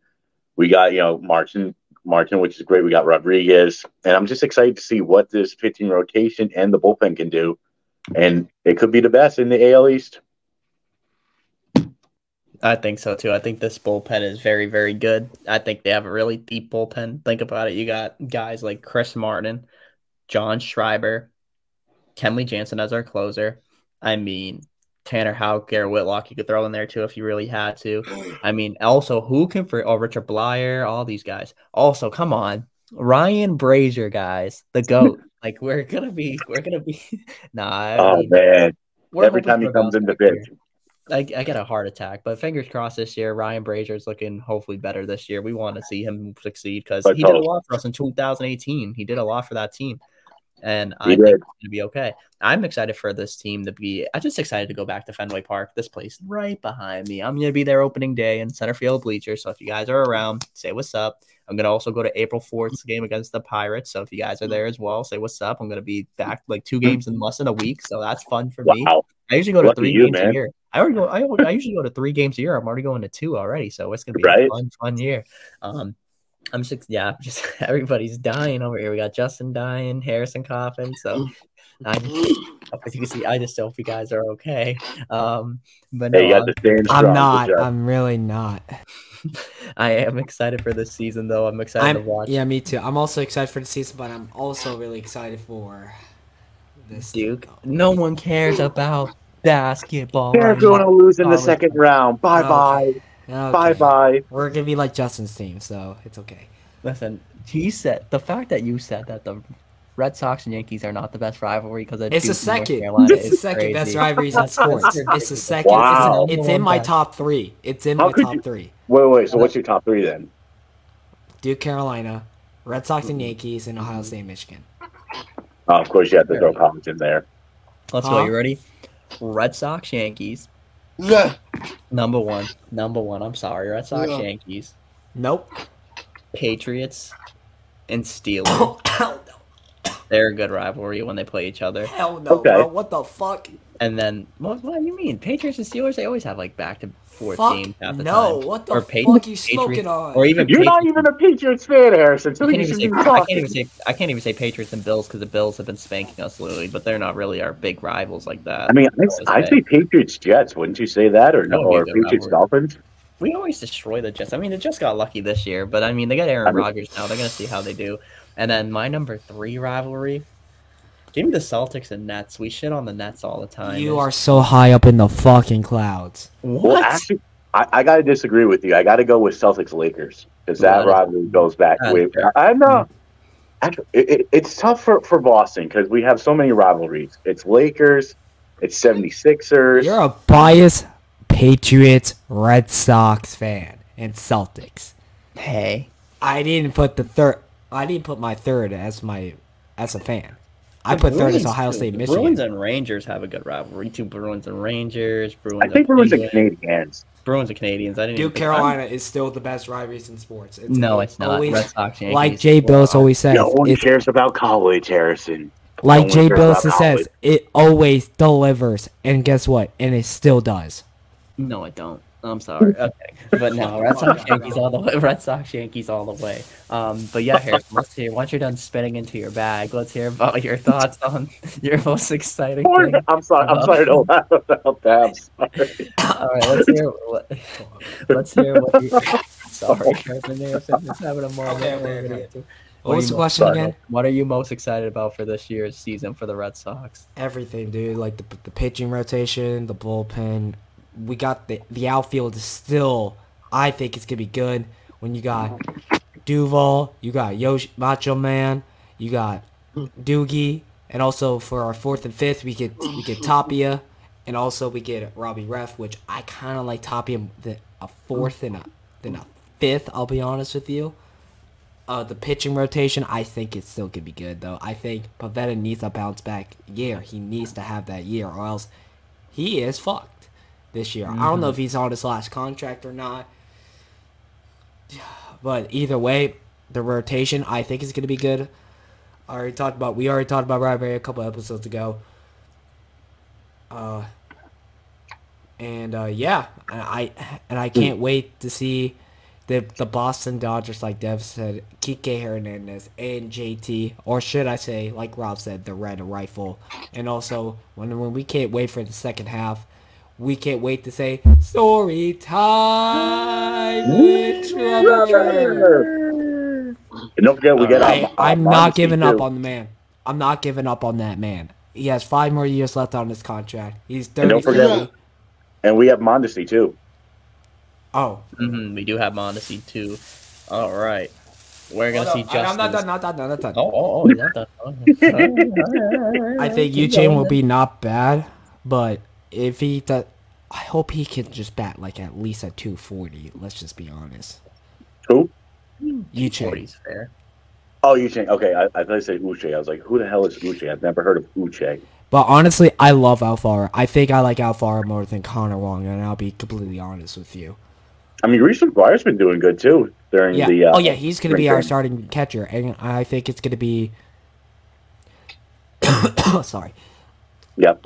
we got, you know, Martin, Martin, which is great. We got Rodriguez, and I'm just excited to see what this pitching rotation and the bullpen can do. And it could be the best in the A L East. I think so, too. I think this bullpen is very, very good. I think they have a really deep bullpen. Think about it. You got guys like Chris Martin, John Schreiber, Kenley Jansen as our closer. I mean, Tanner Houck, Garrett Whitlock, you could throw in there, too, if you really had to. I mean, also, who can – for oh, Richard Blyer, all these guys. Also, come on, Ryan Brazier, guys, the GOAT. Like, we're going to be, we're going to be, nah. I oh, mean, man. Every time he comes into pitch, I, I get a heart attack, but fingers crossed this year, Ryan Brazier is looking hopefully better this year. We want to see him succeed because he did a lot for us in two thousand eighteen. He did a lot for that team. And I he think did. It's going to be okay. I'm excited for this team to be, I'm just excited to go back to Fenway Park, this place right behind me. I'm going to be there opening day in center field bleachers. So if you guys are around, say what's up. I'm going to also go to April fourth's game against the Pirates. So if you guys are there as well, say what's up. I'm going to be back like two games in less than a week. So that's fun for wow. me. I usually go to Lucky three you, games man. a year. I already go. I, I usually go to three games a year. I'm already going to two already. So it's going to be right. a fun, fun year. Um, I'm just, yeah, just everybody's dying over here. We got Justin dying, Harrison coughing. So I'm, as you can see, I just hope you guys are okay. Um, but no, hey, you got the same I'm not. I'm really not. I am excited for this season, though. I'm excited I'm, to watch. Yeah, me too. I'm also excited for the season, but I'm also really excited for this. Duke, no one cares about basketball. They're going to lose in the second round. Bye-bye. Okay. Okay. Bye-bye. We're going to be like Justin's team, so it's okay. Listen, he said the fact that you said that the Red Sox and Yankees are not the best rivalry because it's the second, it's the second best rivalry in sports. It's the second. Wow. It's, a, it's in my top three. It's in How my top you, three. Wait, wait. So what's your top three then? Duke, Carolina, Red Sox and Yankees, and Ohio State, Michigan. Oh, of course, you have to throw college in there. Let's go. Uh, you ready? Red Sox, Yankees. Yeah. Number one. Number one. I'm sorry. Red Sox, yeah. Yankees. Nope. Patriots and Steelers. They're a good rivalry when they play each other. Hell no, okay. bro. What the fuck? And then, what, what do you mean? Patriots and Steelers, they always have, like, back-to-forth games half the no. time. What the or fuck Patri- are you smoking Patriots, on? Or even You're Patriots. Not even a Patriots fan, Harrison. So I, can't even say, I, can't even say, I can't even say Patriots and Bills because the Bills have been spanking us lately, but they're not really our big rivals like that. I mean, I'd say Patriots-Jets. Wouldn't you say that? Or, no, or Patriots-Dolphins? We always destroy the Jets. I mean, the Jets got lucky this year, but, I mean, they got Aaron I mean, Rodgers now. They're going to see how they do. And then my number three rivalry, Give me the Celtics and Nets. We shit on the Nets all the time. You are so high up in the fucking clouds. What? Well, actually, I, I got to disagree with you. I got to go with Celtics Lakers because that rivalry goes back. Way, I know. Actually, it, it, it's tough for, for Boston because we have so many rivalries. It's Lakers. It's 76ers. You're a biased Patriots, Red Sox fan, and Celtics. Hey, I didn't put the third. I didn't put my third as my as a fan. I put Bruins, third as Ohio State, Michigan. Bruins and Rangers have a good rivalry. Two Bruins and Rangers. Bruins. I think Bruins and Canadians. Bruins and Canadians. I didn't. Duke Carolina I'm... is still the best rivalries in sports. It's no, it's not. Always, Red Sox, Yankees, like Jay Bills always says, no one cares about college, Harrison. Like no Jay Bills says, college. It always delivers, and guess what? And it still does. No, I don't. I'm sorry. Okay, but no, Red Sox Yankees all the way. Red Sox Yankees all the way. Um, but yeah, Harrison, let's hear. Once you're done spitting into your bag, let's hear about your thoughts on your most exciting thing. I'm sorry. I'm sorry to laugh about that. I'm sorry. All right, let's hear. What, let's hear what you. Sorry, Harrison. Just having a moment. Okay, what was the question again? What are you most excited about for this year's season for the Red Sox? Everything, dude. Like the the pitching rotation, the bullpen. We got the the outfield is still, I think it's going to be good. When you got Duval, you got Yosh, Macho Man, you got Doogie, and also for our fourth and fifth, we get we get Tapia, and also we get Robbie Ref, which I kind of like Tapia the, a fourth and a, than a fifth, I'll be honest with you. Uh, the pitching rotation, I think it's still going to be good, though. I think Pavetta needs a bounce-back year. He needs to have that year, or else he is fucked. This year, mm-hmm. I don't know if he's on his last contract or not, but either way, the rotation I think is going to be good. I already talked about we already talked about rivalry a couple episodes ago, uh, and uh, yeah, and I and I can't wait to see the the Boston Dodgers, like Dev said, Kike Hernandez and J T, or should I say, like Rob said, the Red Rifle, and also when when we can't wait for the second half. We can't wait to say story time with Trevor. And don't forget, we get. Right. Our, our I'm not giving too. up on the man. I'm not giving up on that man. He has five more years left on his contract. He's thirty. And don't forget, and we have Mondesi too. Oh, mm-hmm. We do have Mondesi too. All right, we're gonna Hold see. Justin. I'm not done. Not done. Not done. Oh, oh, oh, not done. Oh, I think Eugene will be not bad, but. If he does, I hope he can just bat like at least at two forty. Let's just be honest. Who? Uche. Oh, Uche. Okay, I, I thought I said Uche. I was like, who the hell is Uche? I've never heard of Uche. But honestly, I love Alfaro. I think I like Alfaro more than Connor Wong, and I'll be completely honest with you. I mean, Reese McGuire's been doing good too during yeah. the. Uh, oh yeah, he's going to be our starting catcher, and I think it's going to be. Sorry. Yep.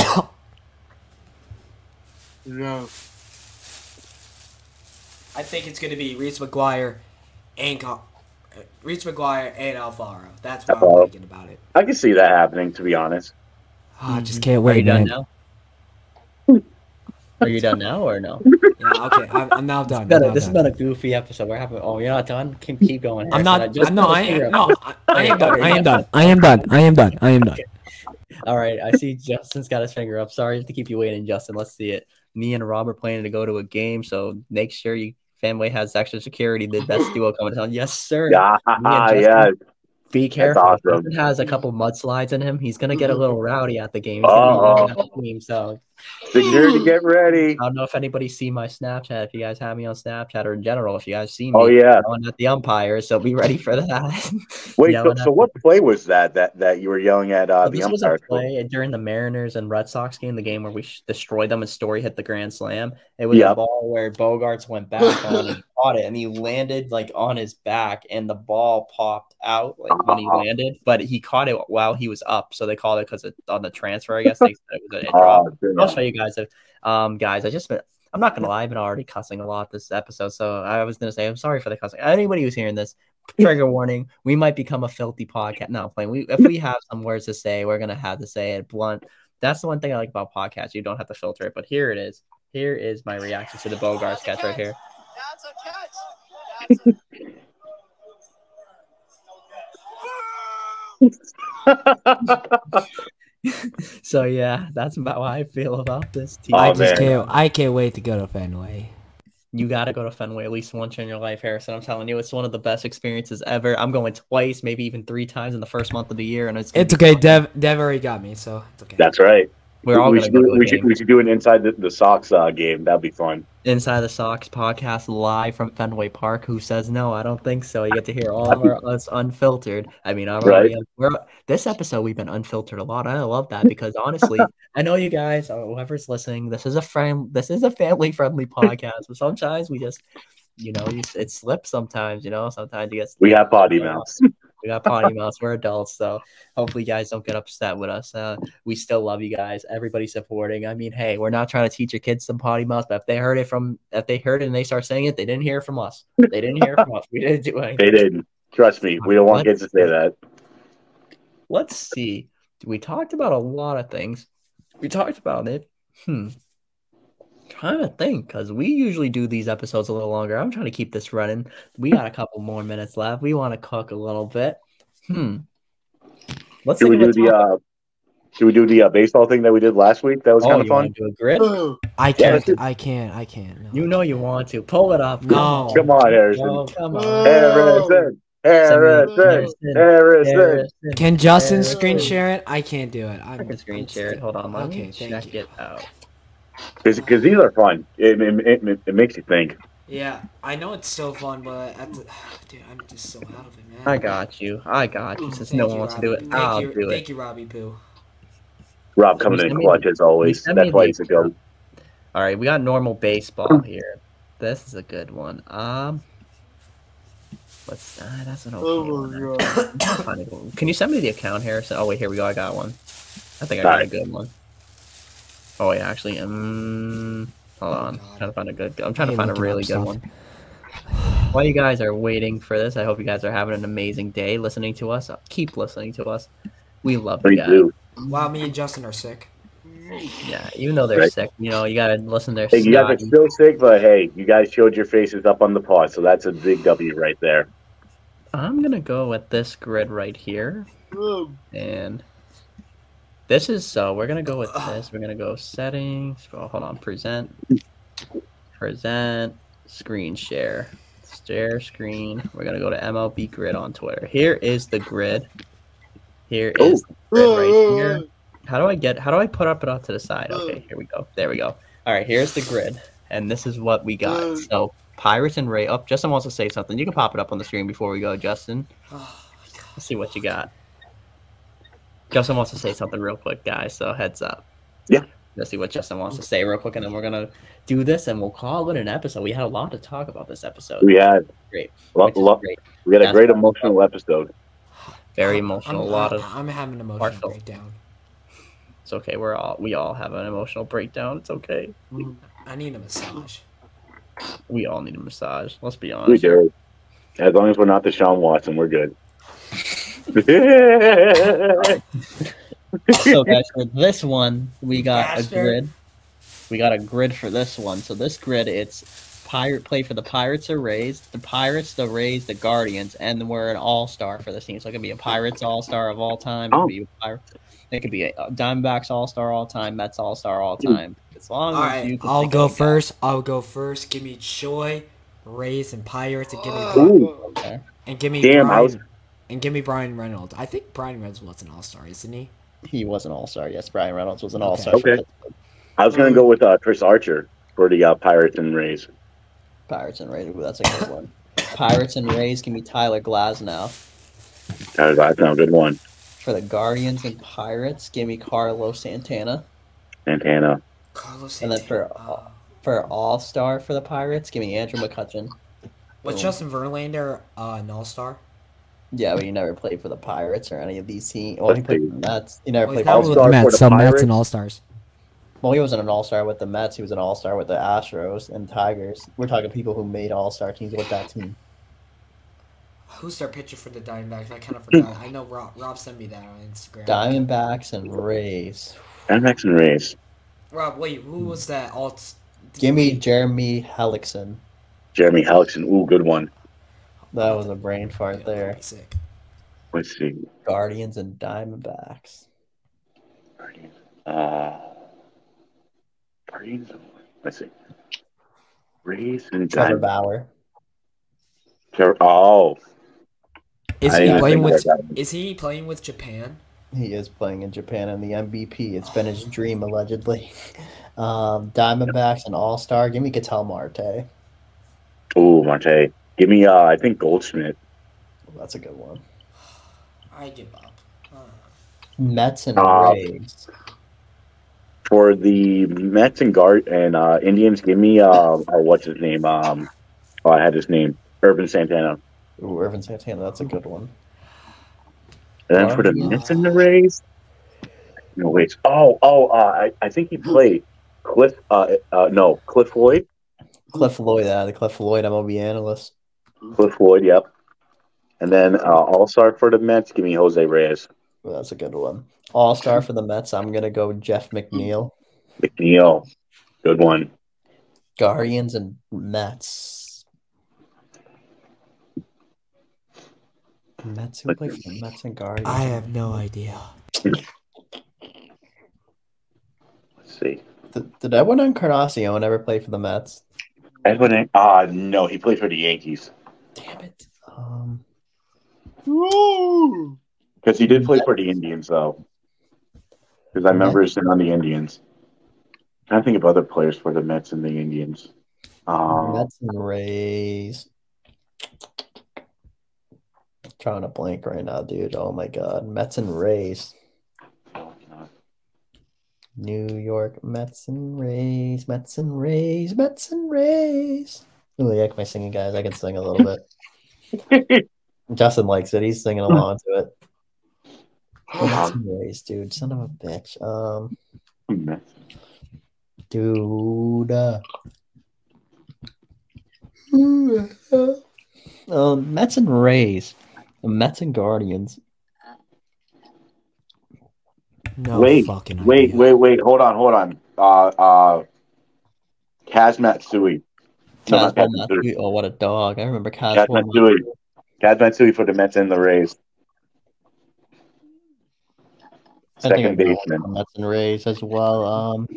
No. I think it's going to be Reese McGuire and Con- Reese McGuire and Alfaro. That's what Alfaro. I'm thinking about it. I can see that happening, to be honest. Oh, I just can't wait. Are you man. done now? Are you done now or no? Yeah, okay, I'm, I'm now done. This, I'm this now is not a goofy episode. We're having. Oh, you're not done. Can keep going. Here. I'm not. I just no, I am. No, I, I am done. I am done. I am done. I am done. I am done. All right. I see Justin's got his finger up. Sorry to keep you waiting, Justin. Let's see it. Me and Rob are planning to go to a game, so make sure you family has extra security. The best duo coming down. Yes, sir. Yeah, Justin, yeah. Be careful. Awesome. He has a couple mudslides in him. He's gonna get a little rowdy at the game. He's oh. gonna be at the game, so security, get ready. I don't know if anybody see my Snapchat. If you guys have me on Snapchat or in general, if you guys see me, oh yeah, yelling at the umpire. So be ready for that. Wait, so, so what play was that that that you were yelling at uh, so the this umpire? This was a play during the Mariners and Red Sox game, the game where we destroyed them and Story hit the grand slam. It was yep. a ball where Bogarts went back on and caught it, and he landed like on his back, and the ball popped out like uh-huh. when he landed, but he caught it while he was up, so they called it because it's on the transfer. I guess they said it was a hit drop. Oh, I'll show you guys if um guys I just been, I'm not gonna lie, I've been already cussing a lot this episode, so I was gonna say I'm sorry for the cussing. Anybody who's hearing this, trigger warning, we might become a filthy podcast. No, playing we if we have some words to say, we're gonna have to say it blunt. That's the one thing I like about podcasts, you don't have to filter it. But here it is. Here is my reaction to the Bogarts catch right here. That's a catch. That's a- So yeah, that's about how I feel about this team. Oh, I just can't, I can't wait to go to Fenway. You got to go to Fenway at least once in your life, Harrison. I'm telling you, it's one of the best experiences ever. I'm going twice, maybe even three times in the first month of the year. And It's it's okay. Dev, Dev already got me, so it's okay. That's right. We're all we, should, go to we, should, we should do an Inside the, the Sox uh, game. That'd be fun. Inside the Sox podcast live from Fenway Park. Who says no? I don't think so. You get to hear all of our, us unfiltered. I mean, I'm right. already, we're, this episode we've been unfiltered a lot. I love that because honestly, I know you guys, whoever's listening, this is a friend. This is a family friendly podcast, but sometimes we just, you know, it slips. Sometimes, you know, sometimes you get we have potty mouths. We got potty mouths. We're adults, so hopefully you guys don't get upset with us. Uh, we still love you guys. Everybody supporting. I mean, hey, we're not trying to teach your kids some potty mouths, but if they heard it from, if they heard it and they start saying it, they didn't hear it from us. They didn't hear it from us. We didn't do anything. They didn't. Trust me. We don't want let's, kids to say that. Let's see. We talked about a lot of things. We talked about it. Hmm. Trying to think because we usually do these episodes a little longer. I'm trying to keep this running. We got a couple more minutes left. We want to cook a little bit. Hmm. Let's should we do the uh, should we do the uh, baseball thing that we did last week? That was oh, kind of fun. Do a grid? I can't. Yeah. I can't. I can't. No. You know you want to pull it up. No. Come on, Harrison. No, come on, Harrison. Harrison. Harrison. Harrison. Harrison. Can Justin Harrison. Screen share it? I can't do it. I'm I can screen share it. Hold on. Let okay, me check you. it out. Because these are fun. It, it, it, it makes you think. Yeah, I know it's so fun, but at the, dude, I'm just so out of it, man. I got you. I got you. Since thank no one you, wants Robbie. to do it, thank I'll you, do thank it. Thank you, Robbie Pooh. Rob coming in clutch me, as always. That's why he's a good. All right, we got normal baseball here. This is a good one. Um, let's. Uh, that's an okay oh one. Can you send me the account, Harrison? Oh wait, here we go. I got one. I think I got All a right. good one. Oh yeah, actually, um, hold on. I'm trying to find a good. I'm trying to find a really good one. While you guys are waiting for this, I hope you guys are having an amazing day listening to us. Keep listening to us. We love you guys. Wow, me and Justin are sick. Yeah, you know they're right. sick. You know you gotta listen to their. Hey, you guys are still sick, but hey, you guys showed your faces up on the pod, so that's a big W right there. I'm gonna go with this grid right here, and. This is so. We're gonna go with this. We're gonna go settings. Oh, hold on. Present. Present. Screen share. Share screen. We're gonna go to M L B Grid on Twitter. Here is the grid. Here is the grid right here. How do I get? How do I put up it off to the side? Okay, here we go. There we go. All right. Here's the grid, and this is what we got. So Pirates and Ray. Oh, Justin wants to say something. You can pop it up on the screen before we go, Justin. Let's see what you got. Justin wants to say something real quick, guys, so heads up. Yeah. Let's see what Justin wants to say real quick, and then we're going to do this, and we'll call it an episode. We had a lot to talk about this episode. We had. Great. Lo- lo- great. We had a That's great emotional episode. Very emotional. I'm, a lot of I'm having an emotional heartfelt. breakdown. It's okay. We're all, we all have an emotional breakdown. It's okay. Mm, I need a massage. We all need a massage. Let's be honest. We do. As long as we're not Deshaun Watson, we're good. So guys, for this one we got Bastard. a grid we got a grid for this one. So this grid, it's pirate play for the Pirates or Rays, the Pirates, the Rays, the Guardians, and then we're an all-star for this team. So it could be a Pirates all-star of all time. Oh. It could be a Pirate. It could be a Diamondbacks all-star all time, Mets all-star all time. As long all as right, you can I'll go first. That. I'll go first. Give me Choi, Rays, and Pirates, and give me oh. okay. and give me damn Brian. I was- And give me Brian Reynolds. I think Brian Reynolds was an all-star, isn't he? He was an all-star, yes. Brian Reynolds was an all-star. Okay. okay. I was going to go with uh, Chris Archer for the uh, Pirates and Rays. Pirates and Rays. Ooh, that's a good one. Pirates and Rays can be Tyler Glasnow. Tyler Glasnow, good one. For the Guardians and Pirates, give me Carlos Santana. Santana. Carlos Santana. And then for, uh, for all-star for the Pirates, give me Andrew McCutchen. Was Boom. Justin Verlander uh, an all-star? Yeah, but you never played for the Pirates or any of these teams. Well, he played for the Mets. He never well, played for the, with the Mets. Some Mets and All-Stars. Well, he wasn't an All-Star with the Mets. He was an All-Star with the Astros and Tigers. We're talking people who made All-Star teams with that team. Who's their pitcher for the Diamondbacks? I kind of forgot. I know Rob, Rob sent me that on Instagram. Diamondbacks and Rays. Diamondbacks and Rays. Rob, wait, who was that? All- Give me Jeremy Hellickson. Jeremy Hellickson. Ooh, good one. That was a brain fart yeah, there. Sick. Let's see. Guardians and Diamondbacks. Guardians. Uh, Guardians. Let's see. Rays and Trevor Diamond. Bauer. Trevor, oh. Is he playing with? Is he playing with Japan? He is playing in Japan in the M V P. It's been his dream, allegedly. Um, Diamondbacks and All Star. Give me Ketel Marte. Ooh, Marte. Give me. Uh, I think Goldschmidt. Well, that's a good one. I give up. Huh. Mets and uh, Rays. For the Mets and guard and uh, Indians, give me uh, or what's his name? Um, oh, I had his name. Urban Santana. Ooh, Urban Santana. That's a good one. And then oh, for the yeah. Mets and the Rays, no wait. Oh, oh, uh, I, I think he played Cliff. Uh, uh, no, Cliff Lloyd. Cliff Lloyd, uh, the Cliff Lloyd M L B analyst. Cliff Lloyd, yep. And then uh, All Star for the Mets, give me Jose Reyes. Well, that's a good one. All Star for the Mets, I'm gonna go Jeff McNeil. McNeil, good one. Guardians and Mets. Mets who play for the Mets and Guardians. I have no idea. Let's see. Did, did Edwin Encarnacion ever play for the Mets? Edwin, uh, no, he played for the Yankees. Damn it. Um. Because he did play for the Indians, though. Because I remember his name on the Indians. I think of other players for the Mets and the Indians. Um, Mets and Rays. I'm trying to blank right now, dude. Oh, my God. Mets and Rays. New York Mets and Rays. Mets and Rays. Mets and Rays. Ooh, yeah, my singing, guys. I can sing a little bit. Justin likes it. He's singing along to it. Mets and Rays, dude. Son of a bitch. Um, dude. Uh, uh, Mets and Rays. Mets and Guardians. No wait, fucking wait, idea. wait, wait. Hold on, hold on. Uh, uh, Kaz Matsui. Kaz Matsui. Oh, what a dog. I remember Kaz, Kaz Matsui. Kaz Matsui for the Mets and the Rays. Second baseman. Mets and Rays as well. Um,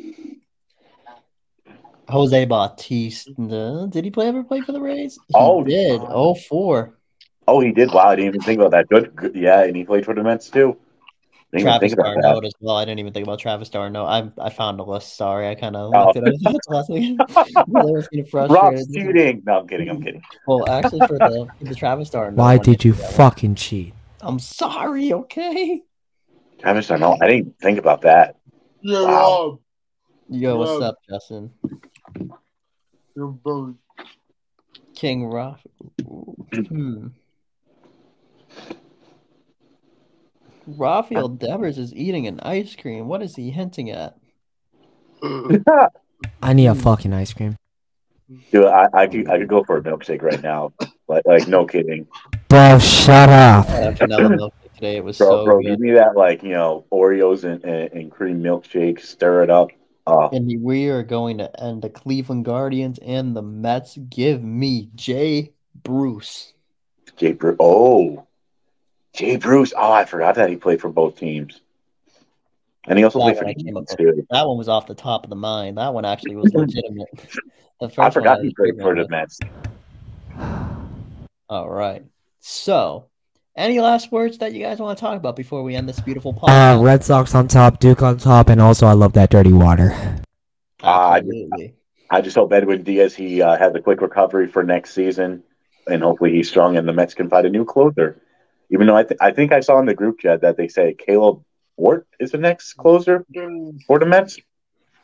Jose Bautista. Did he play ever play for the Rays? He oh, did. Oh, four. Oh, he did. Wow, I didn't even think about that. Good, good. Yeah, and he played for the Mets too. Didn't Travis Darno as well. I didn't even think about Travis Darno. I I found a list. Sorry, I kind of looked it up last week. Rob's cheating. No, I'm kidding. I'm kidding. Well, actually, for the, for the Travis Darno. Why did you fucking cheat? I'm sorry. Okay. Travis Darno. I didn't think about that. Yeah, wow. Yo, what's yeah. up, Justin? You're King Ruff. Hmm. Rafael Devers is eating an ice cream. What is he hinting at? I need a fucking ice cream. Dude, I, I could I could go for a milkshake right now. Like, like no kidding. Bro, shut up. I had vanilla milkshake today. It was bro, so bro, good. Give me that, like, you know, Oreos and, and, and cream milkshake. Stir it up. Uh, and we are going to end the Cleveland Guardians and the Mets. Give me Jay Bruce. Jay Bruce. Oh. Jay Bruce. Oh, I forgot that he played for both teams. And he also that played for the Indians, too. That one was off the top of the mind. That one actually was legitimate. The first I forgot one I he played for the Mets. All right. So, any last words that you guys want to talk about before we end this beautiful podcast? Uh, Red Sox on top, Duke on top, and also I love that dirty water. Uh, Absolutely. I, I just hope Edwin Diaz, he uh, has a quick recovery for next season, and hopefully he's strong and the Mets can find a new closer. Even though I, th- I think I saw in the group chat that they say Caleb Wart is the next closer for the Mets.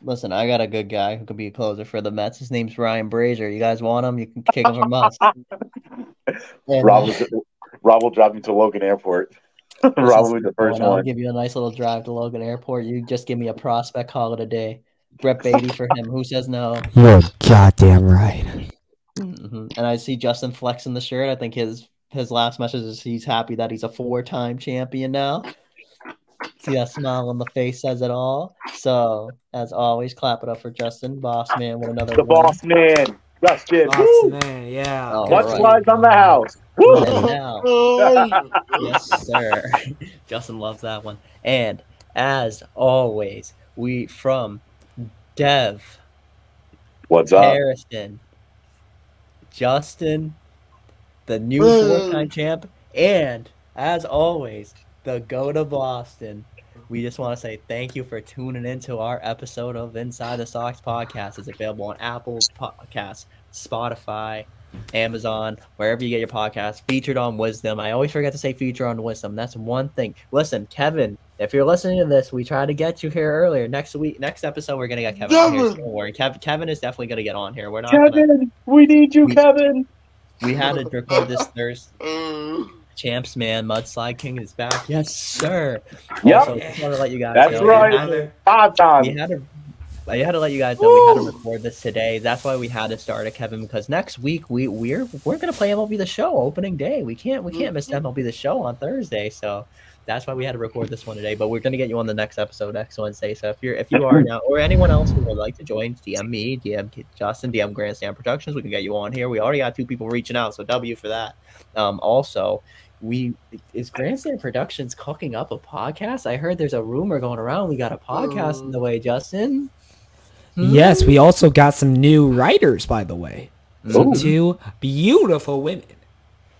Listen, I got a good guy who could be a closer for the Mets. His name's Ryan Brazier. You guys want him? You can kick him from us. And, Rob, will, Rob will drive him to Logan Airport. Rob will be the first one. I'll give you a nice little drive to Logan Airport. You just give me a prospect, call it a day. Brett Beatty for him. Who says no? You're goddamn right. Mm-hmm. And I see Justin flexing the shirt. I think his... His last message is he's happy that he's a four-time champion now. See that smile on the face says it all. So, as always, clap it up for Justin, boss man. With another the win. Boss man, Justin. Boss Woo! Man, yeah. All Much right. Lies on the house. Woo! Now. Yes, sir. Justin loves that one. And as always, we from Dev. What's up? Harrison, Justin, the new four-time champ, and as always, the Go to Boston. We just want to say thank you for tuning into our episode of Inside the Sox podcast. It's available on Apple Podcasts, Spotify, Amazon, wherever you get your podcast. Featured on Wisdom. I always forget to say feature on Wisdom. That's one thing. Listen, Kevin, if you're listening to this, we tried to get you here earlier. Next week, next episode, we're gonna get Kevin on here. Don't worry, Kev- Kevin is definitely gonna get on here. We're not. Kevin, gonna, we need you, we, Kevin. We had to record this Thursday. Champs, man, Mudslide King is back. Yes, sir. Yep. So just want to let you guys That's know. right. Five times. We had to. I had to let you guys know Woo. we had to record this today. That's why we had to start it, Kevin, because next week we we're we're gonna play M L B The Show opening day. We can't we can't miss M L B The Show on Thursday, so that's why we had to record this one today. But we're gonna get you on the next episode next Wednesday. So if you're if you are now or anyone else who would like to join, D M me, D M Justin, D M Grandstand Productions. We can get you on here. We already got two people reaching out, so W for that. Um, also. We is Grandstand Productions cooking up a podcast? I heard there's a rumor going around. We got a podcast in the way, Justin. Mm-hmm. Yes, we also got some new writers, by the way. So two beautiful women.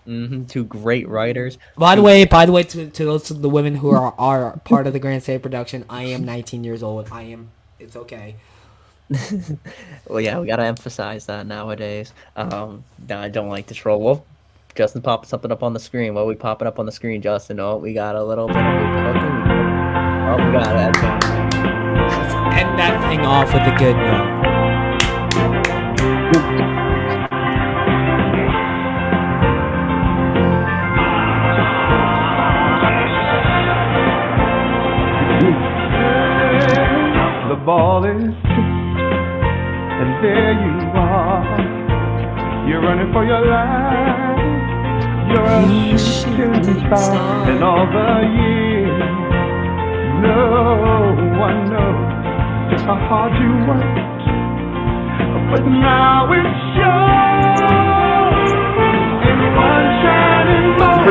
Mm-hmm, two great writers. By the way, by the way, to, to those of the women who are, are part of the Grandstand production, I am nineteen years old. I am. It's okay. Well, yeah, we gotta emphasize that nowadays. Um, I don't like to troll. Well, Justin popped something up on the screen. Well, we pop it up on the screen, Justin. Oh, we got a little bit of cooking. Oh, we got it. Let's end that thing off with a good note. The ball is, and there you are. You're running for your life. You're a shooting star, and all the years, no one knows just how hard you worked, but now it's shown in one shining moment.